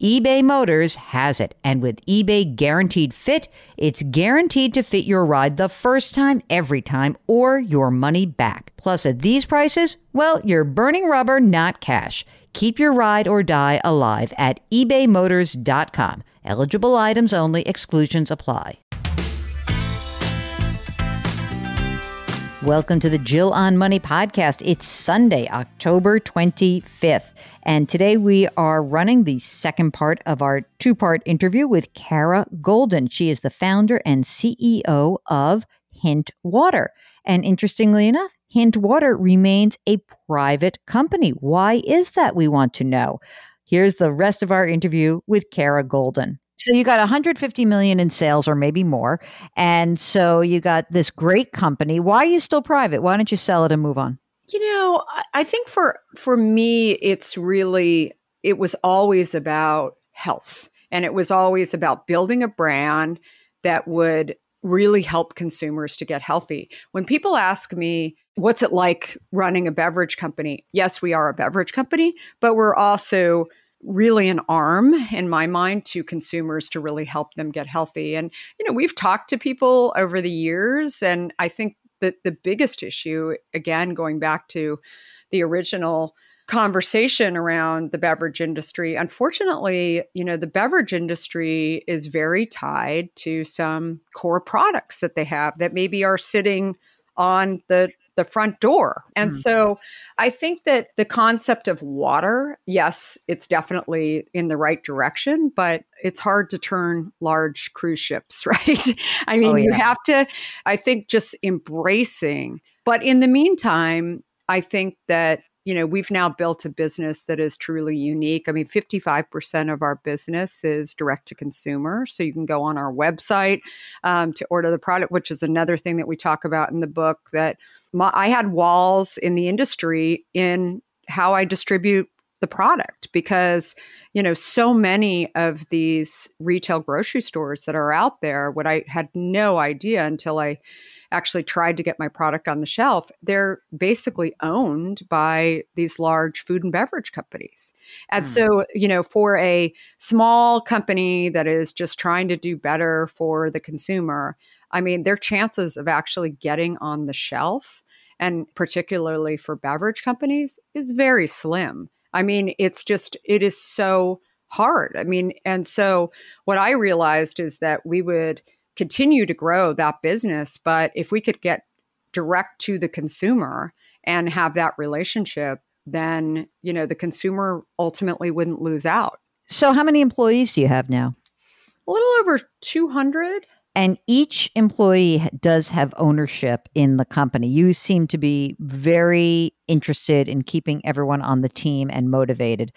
eBay Motors has it. And with eBay Guaranteed Fit, it's guaranteed to fit your ride the first time, every time, or your money back. Plus, at these prices, well, you're burning rubber, not cash. Keep your ride or die alive at ebaymotors.com. Eligible items only. Exclusions apply. Welcome to the Jill on Money podcast. It's Sunday, October 25th. And today we are running the second part of our two-part interview with Kara Golden. She is the founder and CEO of Hint Water. And interestingly enough, Hint Water remains a private company. Why is that? We want to know. Here's the rest of our interview with Kara Golden. So you got 150 million in sales or maybe more. And so you got this great company. Why are you still private? Why don't you sell it and move on? You know, I think for me, it's really, it was always about health. And it was always about building a brand that would really help consumers to get healthy. When people ask me, what's it like running a beverage company? Yes, we are a beverage company, but we're also really an arm, in my mind, to consumers to really help them get healthy. And, you know, we've talked to people over the years, and I think that the biggest issue, again, going back to the original conversation around the beverage industry, unfortunately, you know, the beverage industry is very tied to some core products that they have that maybe are sitting on the front door. And so I think that the concept of water, yes, it's definitely in the right direction, but it's hard to turn large cruise ships, right? I mean, you have to, I think, just embracing. But in the meantime, I think that, you know, we've now built a business that is truly unique. I mean, 55% of our business is direct to consumer. So you can go on our website to order the product, which is another thing that we talk about in the book, that I had walls in the industry in how I distribute the product, because, you know, so many of these retail grocery stores that are out there, what I had no idea until I actually tried to get my product on the shelf, they're basically owned by these large food and beverage companies. And so, you know, for a small company that is just trying to do better for the consumer, I mean, their chances of actually getting on the shelf, and particularly for beverage companies, is very slim. I mean, it's just, it is so hard. I mean, and so what I realized is that we would continue to grow that business, but if we could get direct to the consumer and have that relationship, then, you know, the consumer ultimately wouldn't lose out. So how many employees do you have now? A little over 200. And each employee does have ownership in the company. You seem to be very interested in keeping everyone on the team and motivated.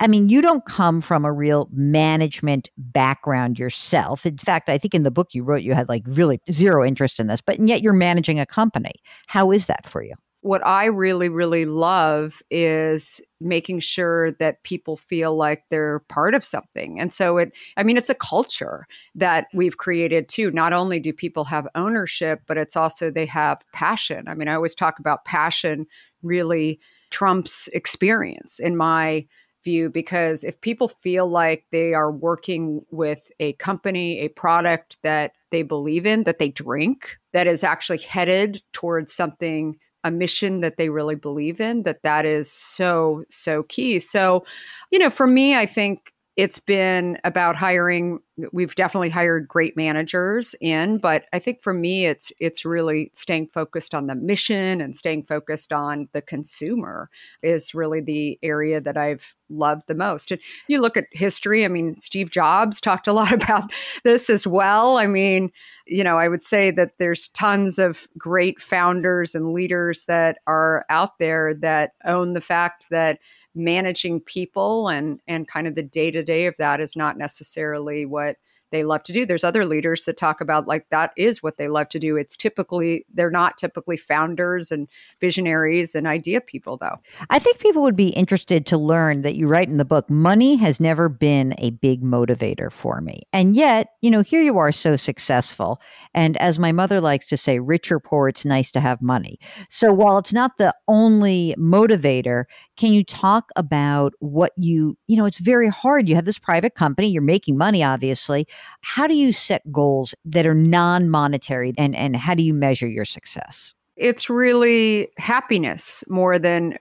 I mean, you don't come from a real management background yourself. In fact, I think in the book you wrote, you had like really zero interest in this, but yet you're managing a company. How is that for you? What I really, really love is making sure that people feel like they're part of something. And so it's a culture that we've created too. Not only do people have ownership, but it's also they have passion. I mean, I always talk about passion really trumps experience in my view, because if people feel like they are working with a company, a product that they believe in, that they drink, that is actually headed towards something, a mission that they really believe in, that is so, so key. So, you know, for me, I think It's been about hiring. We've definitely hired great managers in, but I think for me, it's really staying focused on the mission and staying focused on the consumer is really the area that I've loved the most. And you look at history. I mean, Steve Jobs talked a lot about this as well. I mean, you know, I would say that there's tons of great founders and leaders that are out there that own the fact that managing people and kind of the day-to-day of that is not necessarily what they love to do. There's other leaders that talk about like that is what they love to do. It's typically, they're not typically founders and visionaries and idea people though. I think people would be interested to learn that you write in the book, money has never been a big motivator for me. And yet, you know, here you are so successful. And as my mother likes to say, rich or poor, it's nice to have money. So while it's not the only motivator, can you talk about what you know, it's very hard. You have this private company, you're making money, obviously. How do you set goals that are non-monetary and how do you measure your success? It's really happiness more than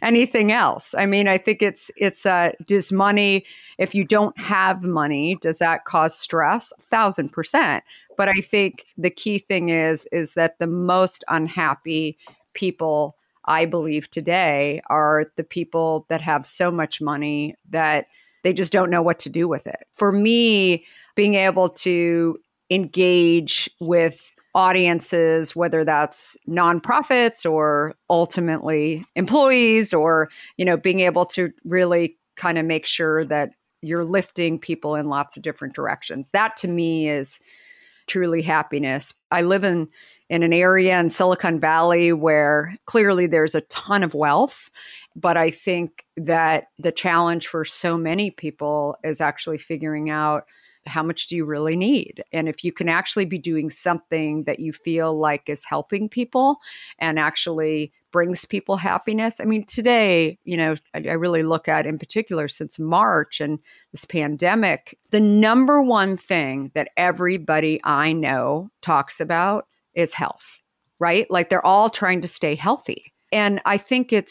anything else. I mean, I think it's does money, if you don't have money, does that cause stress? 1,000%. But I think the key thing is that the most unhappy people I believe today are the people that have so much money that they just don't know what to do with it. For me, being able to engage with audiences, whether that's nonprofits or ultimately employees, or, you know, being able to really kind of make sure that you're lifting people in lots of different directions. That to me is truly happiness. I live in an area in Silicon Valley where clearly there's a ton of wealth. But I think that the challenge for so many people is actually figuring out how much do you really need? And if you can actually be doing something that you feel like is helping people and actually brings people happiness. I mean, today, you know, I really look at in particular since March and this pandemic, the number one thing that everybody I know talks about is health, right? Like they're all trying to stay healthy. And I think it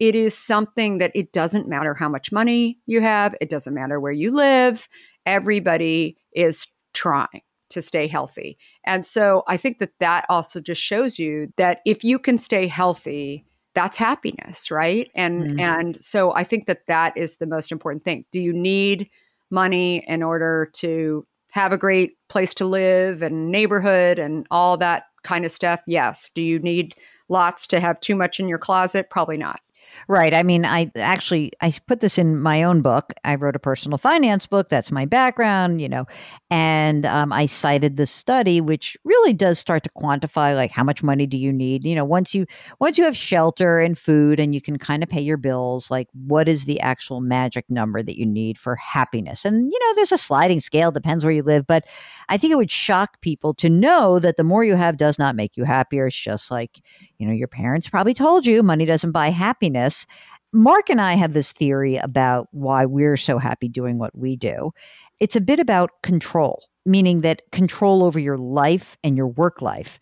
is something that it doesn't matter how much money you have. It doesn't matter where you live. Everybody is trying to stay healthy. And so I think that also just shows you that if you can stay healthy, that's happiness, right? And mm-hmm. and so I think that is the most important thing. Do you need money in order to have a great place to live and neighborhood and all that kind of stuff? Yes. Do you need lots to have too much in your closet? Probably not. Right. I mean, I put this in my own book. I wrote a personal finance book. That's my background, you know, and I cited this study, which really does start to quantify like how much money do you need? You know, once you have shelter and food and you can kind of pay your bills, like what is the actual magic number that you need for happiness? And, you know, there's a sliding scale, depends where you live. But I think it would shock people to know that the more you have does not make you happier. It's just like, you know, your parents probably told you money doesn't buy happiness. Mark and I have this theory about why we're so happy doing what we do. It's a bit about control, meaning that control over your life and your work life.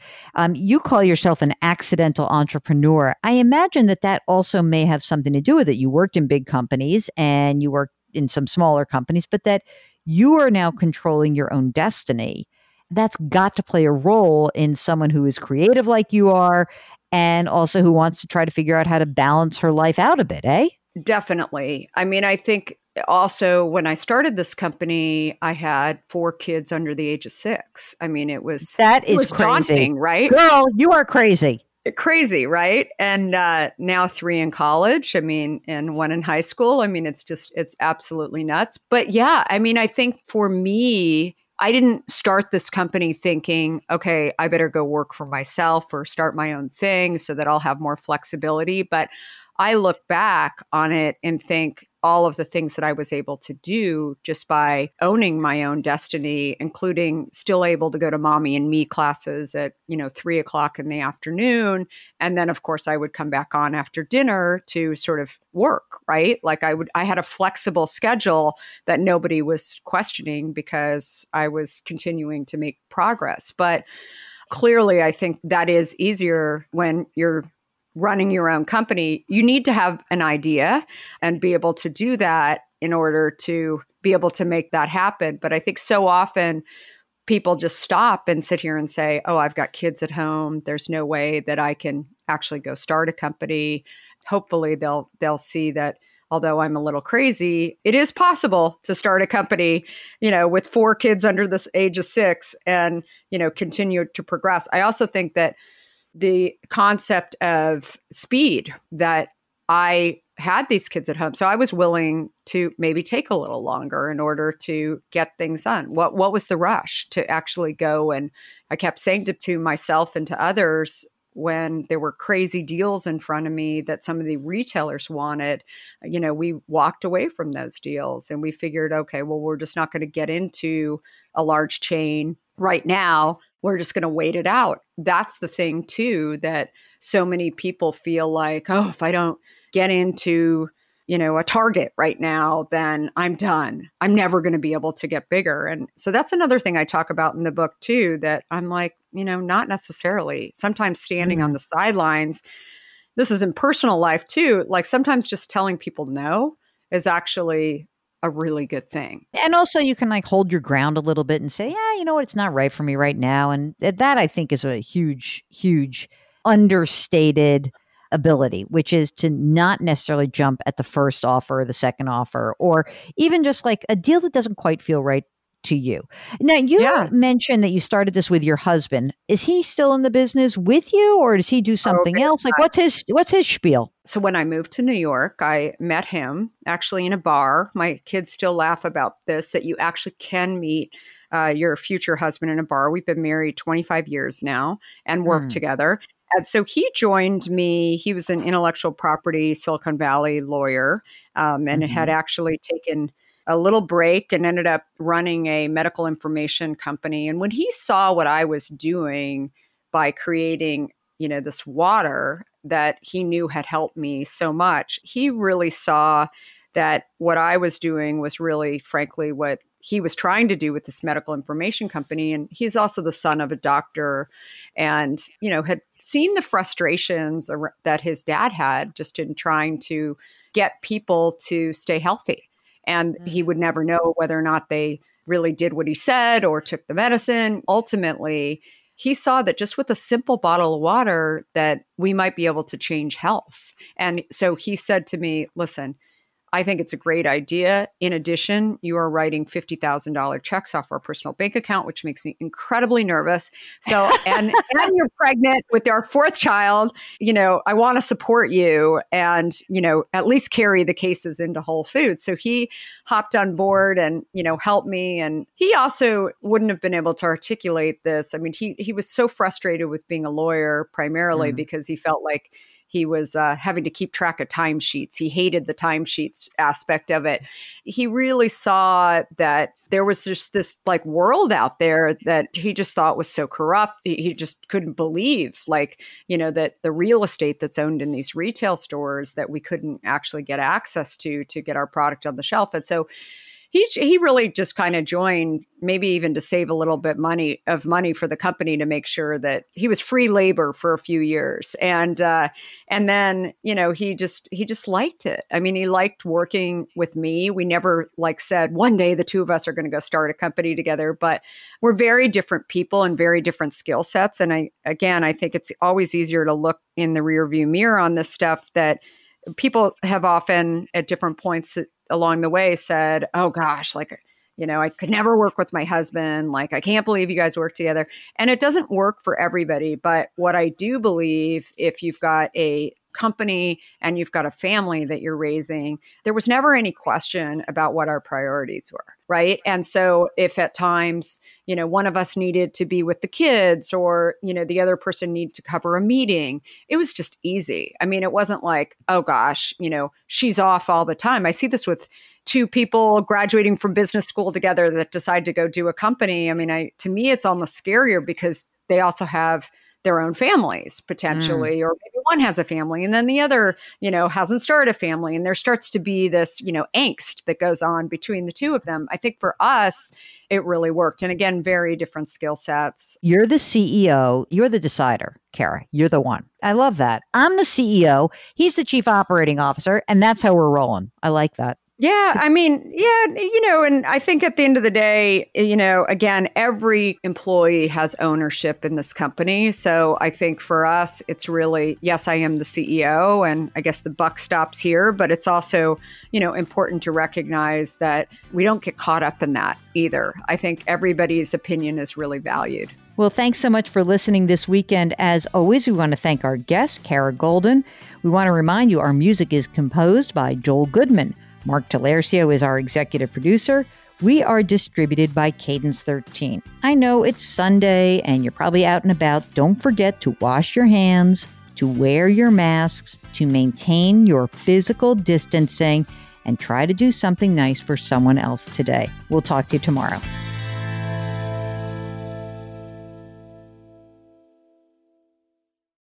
You call yourself an accidental entrepreneur. I imagine that also may have something to do with it. You worked in big companies and you worked in some smaller companies, but that you are now controlling your own destiny. That's got to play a role in someone who is creative like you are and also who wants to try to figure out how to balance her life out a bit, eh? Definitely. I mean, I think also when I started this company, I had 4 kids under the age of 6. I mean, it was crazy, daunting, right? Girl, you are crazy. Crazy, right? And now 3 in college, I mean, and 1 in high school. I mean, it's absolutely nuts. But yeah, I mean, I think for me, I didn't start this company thinking, okay, I better go work for myself or start my own thing so that I'll have more flexibility. But I look back on it and think all of the things that I was able to do just by owning my own destiny, including still able to go to mommy and me classes at, you know, 3:00 in the afternoon. And then of course I would come back on after dinner to sort of work, right? Like I had a flexible schedule that nobody was questioning because I was continuing to make progress. But clearly I think that is easier when you're running your own company, you need to have an idea and be able to do that in order to be able to make that happen. But I think so often people just stop and sit here and say, oh, I've got kids at home. There's no way that I can actually go start a company. Hopefully they'll see that although I'm a little crazy, it is possible to start a company, you know, with 4 kids under the age of 6 and, you know, continue to progress. I also think that the concept of speed, that I had these kids at home, so I was willing to maybe take a little longer in order to get things done. What was the rush to actually go? And I kept saying to myself and to others, when there were crazy deals in front of me that some of the retailers wanted, you know, we walked away from those deals and we figured, okay, well, we're just not going to get into a large chain right now. We're just going to wait it out. That's the thing too, that so many people feel like, oh, if I don't get into, you know, a Target right now, then I'm done. I'm never going to be able to get bigger. And so that's another thing I talk about in the book too, that I'm like, you know, not necessarily. Sometimes standing on the sidelines, this is in personal life too, like sometimes just telling people no is actually a really good thing. And also you can like hold your ground a little bit and say, yeah, you know what, it's not right for me right now. And that I think is a huge, huge understated ability, which is to not necessarily jump at the first offer, the second offer, or even just like a deal that doesn't quite feel right to you. Now, you mentioned that you started this with your husband. Is he still in the business with you, or does he do something else? Like what's his spiel? So when I moved to New York, I met him actually in a bar. My kids still laugh about this, that you actually can meet your future husband in a bar. We've been married 25 years now and worked together. And so he joined me. He was an intellectual property Silicon Valley lawyer and had actually taken a little break and ended up running a medical information company. And when he saw what I was doing by creating, you know, this water that he knew had helped me so much, he really saw that what I was doing was really, frankly, what he was trying to do with this medical information company. And he's also the son of a doctor and, you know, had seen the frustrations that his dad had just in trying to get people to stay healthy. And he would never know whether or not they really did what he said or took the medicine. Ultimately, he saw that just with a simple bottle of water that we might be able to change health. And so he said to me, listen, I think it's a great idea. In addition, you are writing $50,000 checks off our personal bank account, which makes me incredibly nervous. So, and you're pregnant with our 4th child, you know, I want to support you and, you know, at least carry the cases into Whole Foods. So he hopped on board and, you know, helped me. And he also wouldn't have been able to articulate this. I mean, he was so frustrated with being a lawyer primarily because he felt like he was having to keep track of timesheets. He hated the timesheets aspect of it. He really saw that there was just this like world out there that he just thought was so corrupt. He just couldn't believe, like, you know, that the real estate that's owned in these retail stores that we couldn't actually get access to get our product on the shelf. And so he really just kind of joined, maybe even to save a little bit money for the company, to make sure that he was free labor for a few years, and then, you know, he just liked it. I mean, he liked working with me. We never like said one day the two of us are going to go start a company together, but we're very different people and very different skill sets. And I think it's always easier to look in the rearview mirror on this stuff, that people have often at different points along the way said, oh gosh, like, you know, I could never work with my husband. Like, I can't believe you guys work together. And it doesn't work for everybody. But what I do believe, if you've got a company and you've got a family that you're raising, there was never any question about what our priorities were, right? And so if at times, you know, one of us needed to be with the kids, or, you know, the other person needed to cover a meeting, it was just easy. I mean, it wasn't like, oh gosh, you know, she's off all the time. I see this with 2 people graduating from business school together that decide to go do a company. I mean, to me, it's almost scarier because they also have their own families potentially, or maybe one has a family and then the other, you know, hasn't started a family. And there starts to be this, you know, angst that goes on between the two of them. I think for us, it really worked. And again, very different skill sets. You're the CEO. You're the decider, Kara. You're the one. I love that. I'm the CEO. He's the chief operating officer. And that's how we're rolling. I like that. Yeah. I mean, yeah, you know, and I think at the end of the day, you know, again, every employee has ownership in this company. So I think for us, it's really, yes, I am the CEO and I guess the buck stops here, but it's also, you know, important to recognize that we don't get caught up in that either. I think everybody's opinion is really valued. Well, thanks so much for listening this weekend. As always, we want to thank our guest, Kara Golden. We want to remind you our music is composed by Joel Goodman. Mark Talarcio is our executive producer. We are distributed by Cadence 13. I know it's Sunday and you're probably out and about. Don't forget to wash your hands, to wear your masks, to maintain your physical distancing, and try to do something nice for someone else today. We'll talk to you tomorrow.